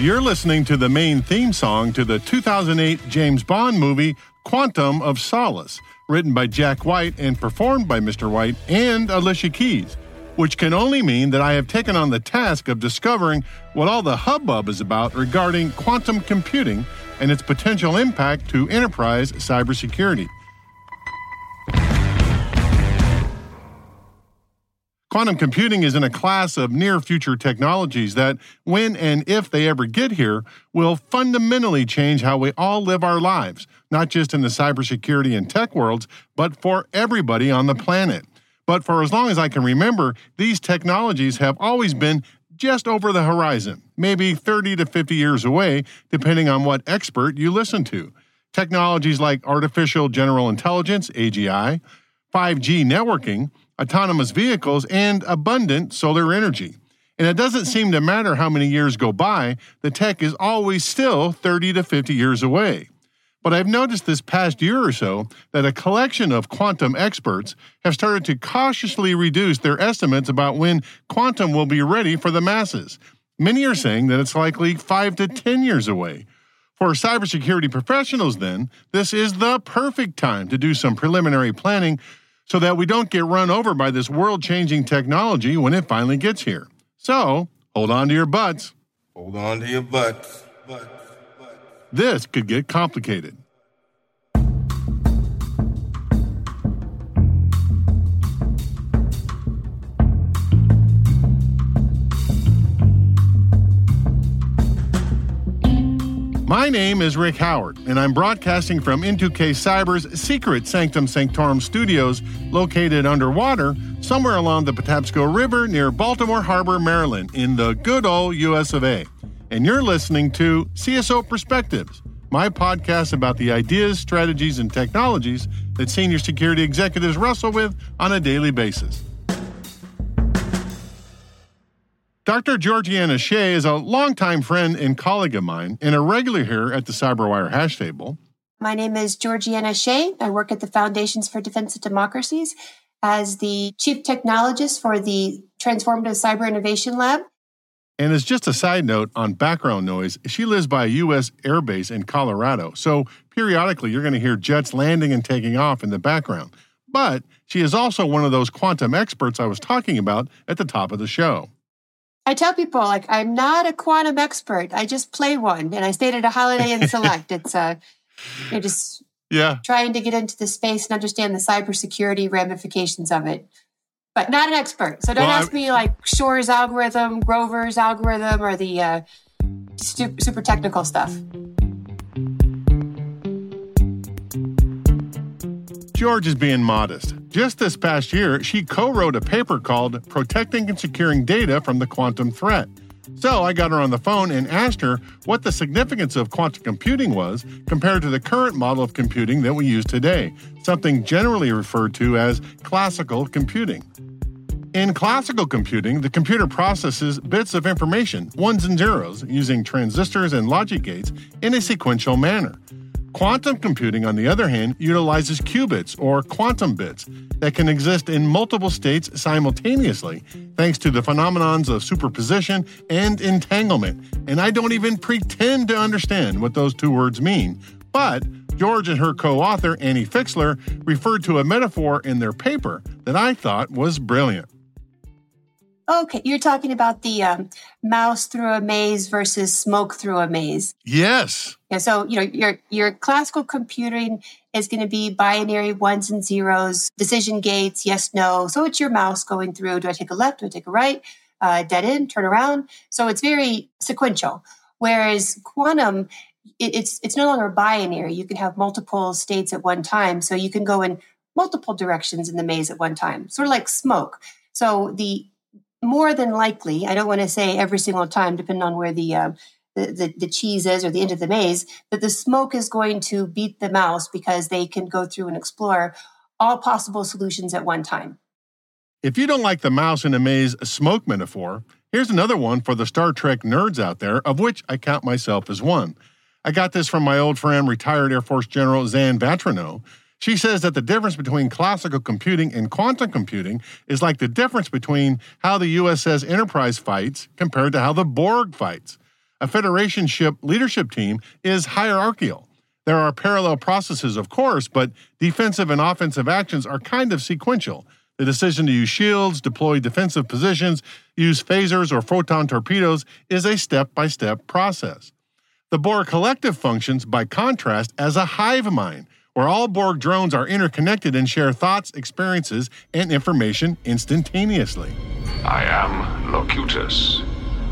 You're listening to the main theme song to the 2008 James Bond movie, Quantum of Solace, written by Jack White and performed by Mr. White and Alicia Keys, which can only mean that I have taken on the task of discovering what all the hubbub is about regarding quantum computing and its potential impact to enterprise cybersecurity. Quantum computing is in a class of near-future technologies that, when and if they ever get here, will fundamentally change how we all live our lives, not just in the cybersecurity and tech worlds, but for everybody on the planet. But for as long as I can remember, these technologies have always been just over the horizon, maybe 30 to 50 years away, depending on what expert you listen to. Technologies like artificial general intelligence, AGI, 5G networking, autonomous vehicles, and abundant solar energy. And it doesn't seem to matter how many years go by, the tech is always still 30 to 50 years away. But I've noticed this past year or so that a collection of quantum experts have started to cautiously reduce their estimates about when quantum will be ready for the masses. Many are saying that it's likely 5 to 10 years away. For cybersecurity professionals, then, this is the perfect time to do some preliminary planning so that we don't get run over by this world-changing technology when it finally gets here. So, hold on to your butts. Hold on to your butts. This could get complicated. My name is Rick Howard, and I'm broadcasting from N2K Cyber's secret Sanctum Sanctorum studios located underwater somewhere along the Patapsco River near Baltimore Harbor, Maryland, in the good old US of A. And you're listening to CSO Perspectives, my podcast about the ideas, strategies, and technologies that senior security executives wrestle with on a daily basis. Dr. Georgiana Shea is a longtime friend and colleague of mine and a regular here at the CyberWire Hash Table. My name is Georgiana Shea. I work at the Foundations for Defense of Democracies as the chief technologist for the Transformative Cyber Innovation Lab. And as just a side note on background noise, she lives by a U.S. air base in Colorado, so periodically you're going to hear jets landing and taking off in the background. But she is also one of those quantum experts I was talking about at the top of the show. I tell people, I'm not a quantum expert. I just play one, and I stayed at a Holiday Inn Select. It's trying to get into the space and understand the cybersecurity ramifications of it. But not an expert. So don't ask me Shor's algorithm, Grover's algorithm, or the super technical stuff. George is being modest. Just this past year, she co-wrote a paper called Protecting and Securing Data from the Quantum Threat. So I got her on the phone and asked her what the significance of quantum computing was compared to the current model of computing that we use today, something generally referred to as classical computing. In classical computing, the computer processes bits of information, ones and zeros, using transistors and logic gates in a sequential manner. Quantum computing, on the other hand, utilizes qubits, or quantum bits, that can exist in multiple states simultaneously, thanks to the phenomenons of superposition and entanglement. And I don't even pretend to understand what those two words mean, but George and her co-author, Annie Fixler, referred to a metaphor in their paper that I thought was brilliant. Okay, you're talking about the mouse through a maze versus smoke through a maze. Yes. Yeah, so, you know, your classical computing is going to be binary ones and zeros, decision gates, yes, no. So it's your mouse going through, do I take a left, do I take a right, dead end, turn around. So it's very sequential. Whereas quantum, it's no longer binary. You can have multiple states at one time. So you can go in multiple directions in the maze at one time, sort of like smoke. So the more than likely, I don't want to say every single time, depending on where the cheese is or the end of the maze, that the smoke is going to beat the mouse because they can go through and explore all possible solutions at one time. If you don't like the mouse in a maze smoke metaphor, here's another one for the Star Trek nerds out there, of which I count myself as one. I got this from my old friend, retired Air Force General Zan Vautrinot. She says that the difference between classical computing and quantum computing is like the difference between how the USS Enterprise fights compared to how the Borg fights. A Federation ship leadership team is hierarchical. There are parallel processes, of course, but defensive and offensive actions are kind of sequential. The decision to use shields, deploy defensive positions, use phasers or photon torpedoes is a step-by-step process. The Borg collective functions, by contrast, as a hive mind, where all Borg drones are interconnected and share thoughts, experiences, and information instantaneously. I am Locutus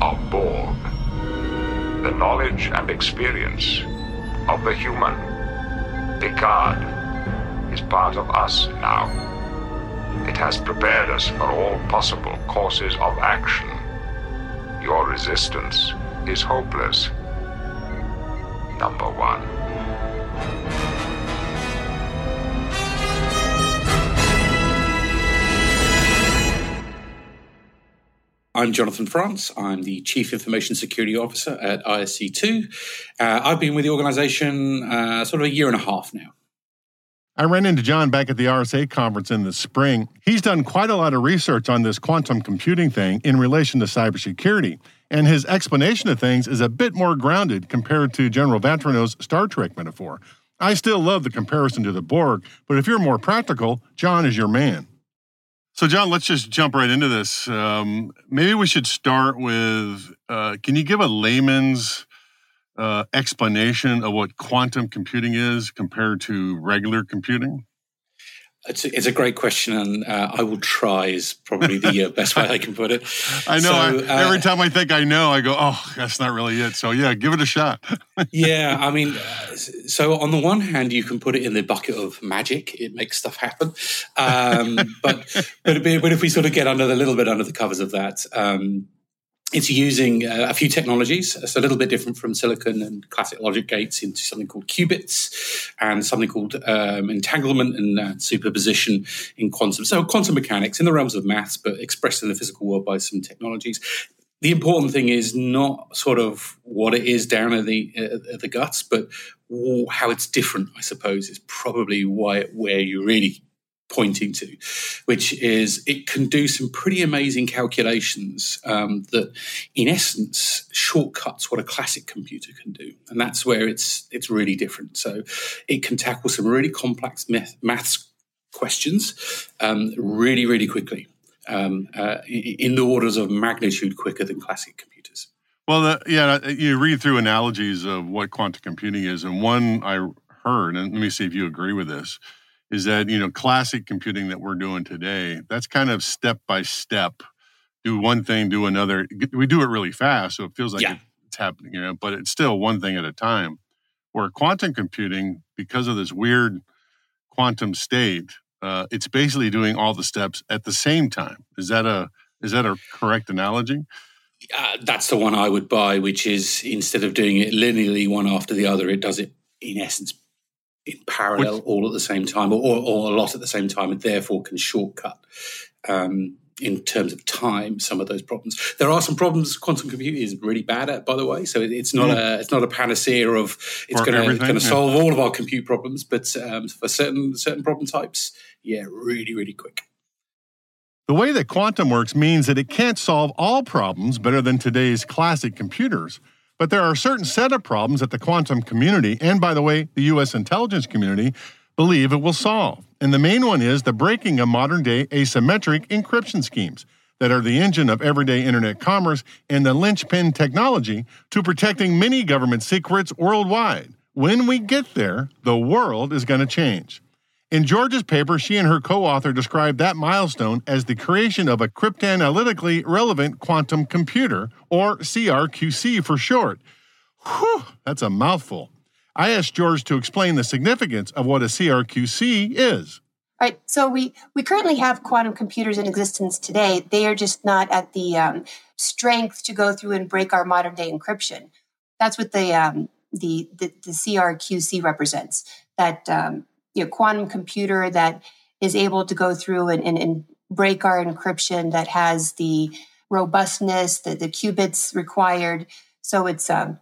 of Borg, the knowledge and experience of the human. Picard is part of us now. It has prepared us for all possible courses of action. Your resistance is hopeless. Number one. I'm Jonathan France. I'm the Chief Information Security Officer at ISC2. I've been with the organization sort of a year and a half now. I ran into John back at the RSA conference in the spring. He's done quite a lot of research on this quantum computing thing in relation to cybersecurity, and his explanation of things is a bit more grounded compared to General Vautrinot's Star Trek metaphor. I still love the comparison to the Borg, but if you're more practical, John is your man. So, John, let's just jump right into this. Maybe we should start with, can you give a layman's explanation of what quantum computing is compared to regular computing? It's a great question, and I will try is probably the best way I can put it. I know. Every time I think I know, I go, oh, that's not really it. So, yeah, give it a shot. Yeah, I mean, so on the one hand, you can put it in the bucket of magic. It makes stuff happen. But if we sort of get under a little bit under the covers of that, it's using a few technologies. It's a little bit different from silicon and classic logic gates into something called qubits and something called entanglement and superposition in quantum. So quantum mechanics in the realms of maths, but expressed in the physical world by some technologies. The important thing is not sort of what it is down at the guts, but how it's different, I suppose, is probably where you really pointing to, which is it can do some pretty amazing calculations that, in essence, shortcuts what a classic computer can do. And that's where it's really different. So it can tackle some really complex maths questions really, really quickly, in the orders of magnitude quicker than classic computers. Well, you read through analogies of what quantum computing is, and one I heard, and let me see if you agree with this, is that, you know, classic computing that we're doing today, that's kind of step by step, do one thing, do another. We do it really fast, so it feels like it's happening, you know, but it's still one thing at a time. Where quantum computing, because of this weird quantum state, it's basically doing all the steps at the same time. Is that a correct analogy? That's the one I would buy, which is instead of doing it linearly one after the other, it does it in essence in parallel, all at the same time, or a lot at the same time, and therefore can shortcut in terms of time, some of those problems. There are some problems quantum computing is really bad at, by the way. So it's not a panacea of it's going to solve all of our compute problems, but for certain problem types, yeah, really, really quick. The way that quantum works means that it can't solve all problems better than today's classic computers. But there are a certain set of problems that the quantum community, and by the way, the U.S. intelligence community, believe it will solve. And the main one is the breaking of modern-day asymmetric encryption schemes that are the engine of everyday internet commerce and the linchpin technology to protecting many government secrets worldwide. When we get there, the world is going to change. In Georgia's paper, she and her co-author described that milestone as the creation of a cryptanalytically relevant quantum computer, or CRQC for short. Whew, that's a mouthful. I asked George to explain the significance of what a CRQC is. All right, so we currently have quantum computers in existence today. They are just not at the strength to go through and break our modern-day encryption. That's what the CRQC represents, that... quantum computer that is able to go through and break our encryption, that has the robustness, the qubits required. So it's, I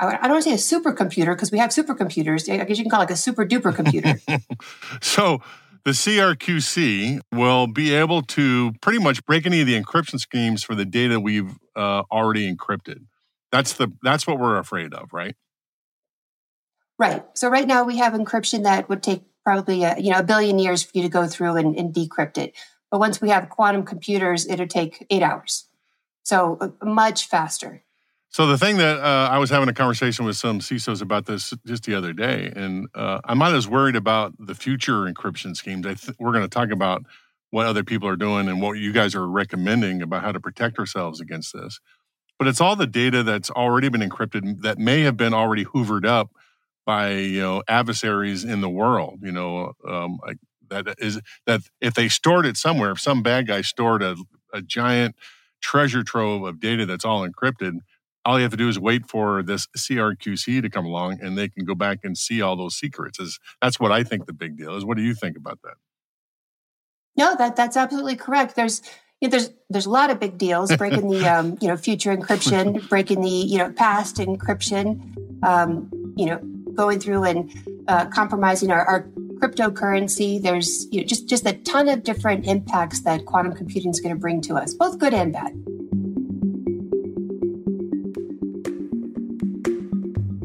don't want to say a supercomputer because we have supercomputers. I guess you can call it like a super duper computer. So the CRQC will be able to pretty much break any of the encryption schemes for the data we've already encrypted. That's what we're afraid of, right? Right. So right now we have encryption that would take probably a billion years for you to go through and decrypt it. But once we have quantum computers, it'll take 8 hours. So much faster. So the thing that I was having a conversation with some CISOs about this just the other day, and I'm not as worried about the future encryption schemes. We're going to talk about what other people are doing and what you guys are recommending about how to protect ourselves against this. But it's all the data that's already been encrypted that may have been already hoovered up by adversaries in the world, that if they stored it somewhere, if some bad guy stored a giant treasure trove of data that's all encrypted, all you have to do is wait for this CRQC to come along and they can go back and see all those secrets. That's what I think the big deal is. What do you think about that? No, that's absolutely correct. There's a lot of big deals, breaking the future encryption, breaking the past encryption, going through and compromising our cryptocurrency. There's just a ton of different impacts that quantum computing is going to bring to us, both good and bad.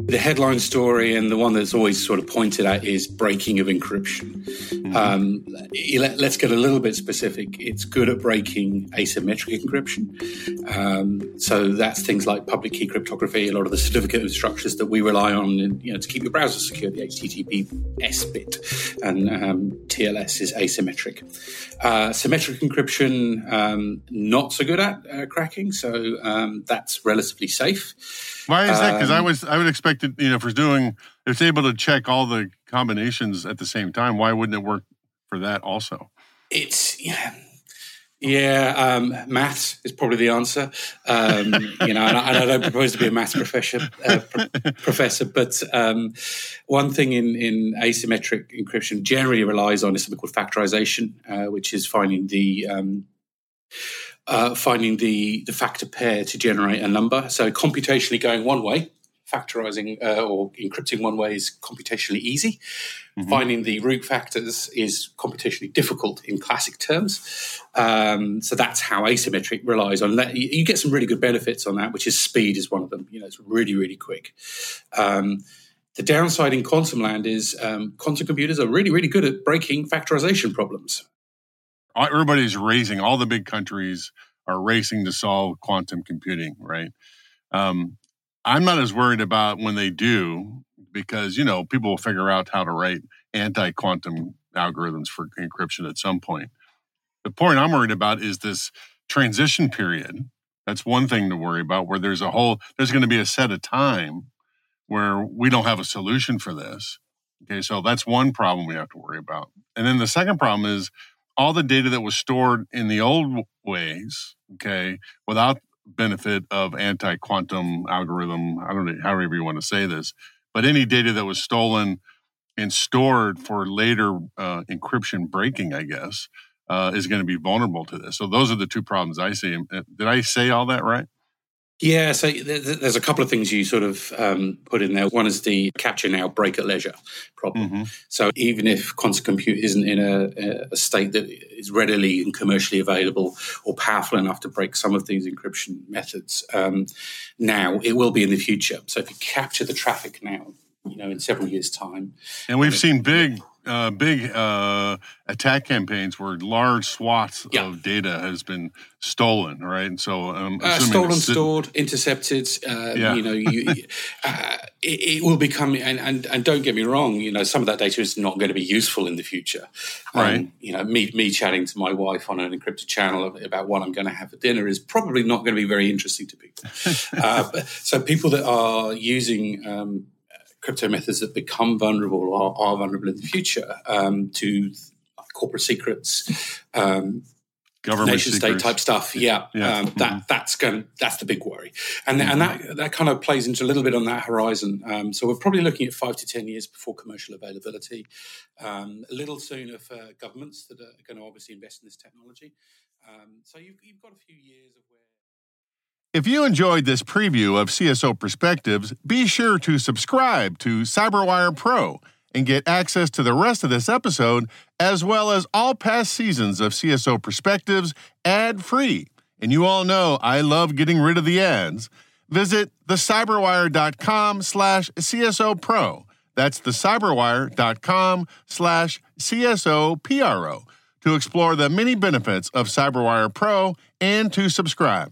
The headline story and the one that's always sort of pointed at is breaking of encryption. Mm-hmm. Let's get a little bit specific. It's good at breaking asymmetric encryption. So that's things like public key cryptography, a lot of the certificate structures that we rely on to keep your browser secure, the HTTPS bit, and TLS is asymmetric. Symmetric encryption, not so good at cracking, so that's relatively safe. Why is that? Because I would expect it, if it's able to check all the combinations at the same time, why wouldn't it work for that also? It's maths is probably the answer. And I don't propose to be a maths professor, but one thing in asymmetric encryption generally relies on is something called factorization, which is finding the the factor pair to generate a number. So computationally going one way, factorizing or encrypting one way is computationally easy. Mm-hmm. Finding the root factors is computationally difficult in classic terms. So that's how asymmetric relies on that. You get some really good benefits on that, which is speed is one of them. It's really, really quick. The downside in quantum land is quantum computers are really, really good at breaking factorization problems. Everybody's racing. All the big countries are racing to solve quantum computing, right? I'm not as worried about when they do because, people will figure out how to write anti-quantum algorithms for encryption at some point. The point I'm worried about is this transition period. That's one thing to worry about, where there's going to be a set of time where we don't have a solution for this. Okay, so that's one problem we have to worry about. And then the second problem is, all the data that was stored in the old ways, okay, without benefit of anti-quantum algorithm, I don't know, however you want to say this, but any data that was stolen and stored for later encryption breaking, I guess, is going to be vulnerable to this. So those are the two problems I see. Did I say all that right? Yeah, so there's a couple of things you sort of put in there. One is the capture now, break at leisure problem. Mm-hmm. So even if quantum compute isn't in a state that is readily and commercially available or powerful enough to break some of these encryption methods now, it will be in the future. So if you capture the traffic now, in several years' time. And we've seen big attack campaigns where large swaths of data has been stolen, right? And so I'm assuming stored, intercepted. It will become. And don't get me wrong. Some of that data is not going to be useful in the future. Right. Me chatting to my wife on an encrypted channel about what I'm going to have for dinner is probably not going to be very interesting to people. So people that are using crypto methods that become vulnerable or are vulnerable in the future to corporate secrets, government nation secrets, state type stuff. That's the big worry, and that kind of plays into a little bit on that horizon. So we're probably looking at 5 to 10 years before commercial availability. A little sooner for governments that are going to obviously invest in this technology. So you've got a few years of where. If you enjoyed this preview of CSO Perspectives, be sure to subscribe to CyberWire Pro and get access to the rest of this episode, as well as all past seasons of CSO Perspectives ad-free. And you all know I love getting rid of the ads. Visit thecyberwire.com/CSOPro. That's thecyberwire.com/CSOPRO to explore the many benefits of CyberWire Pro and to subscribe.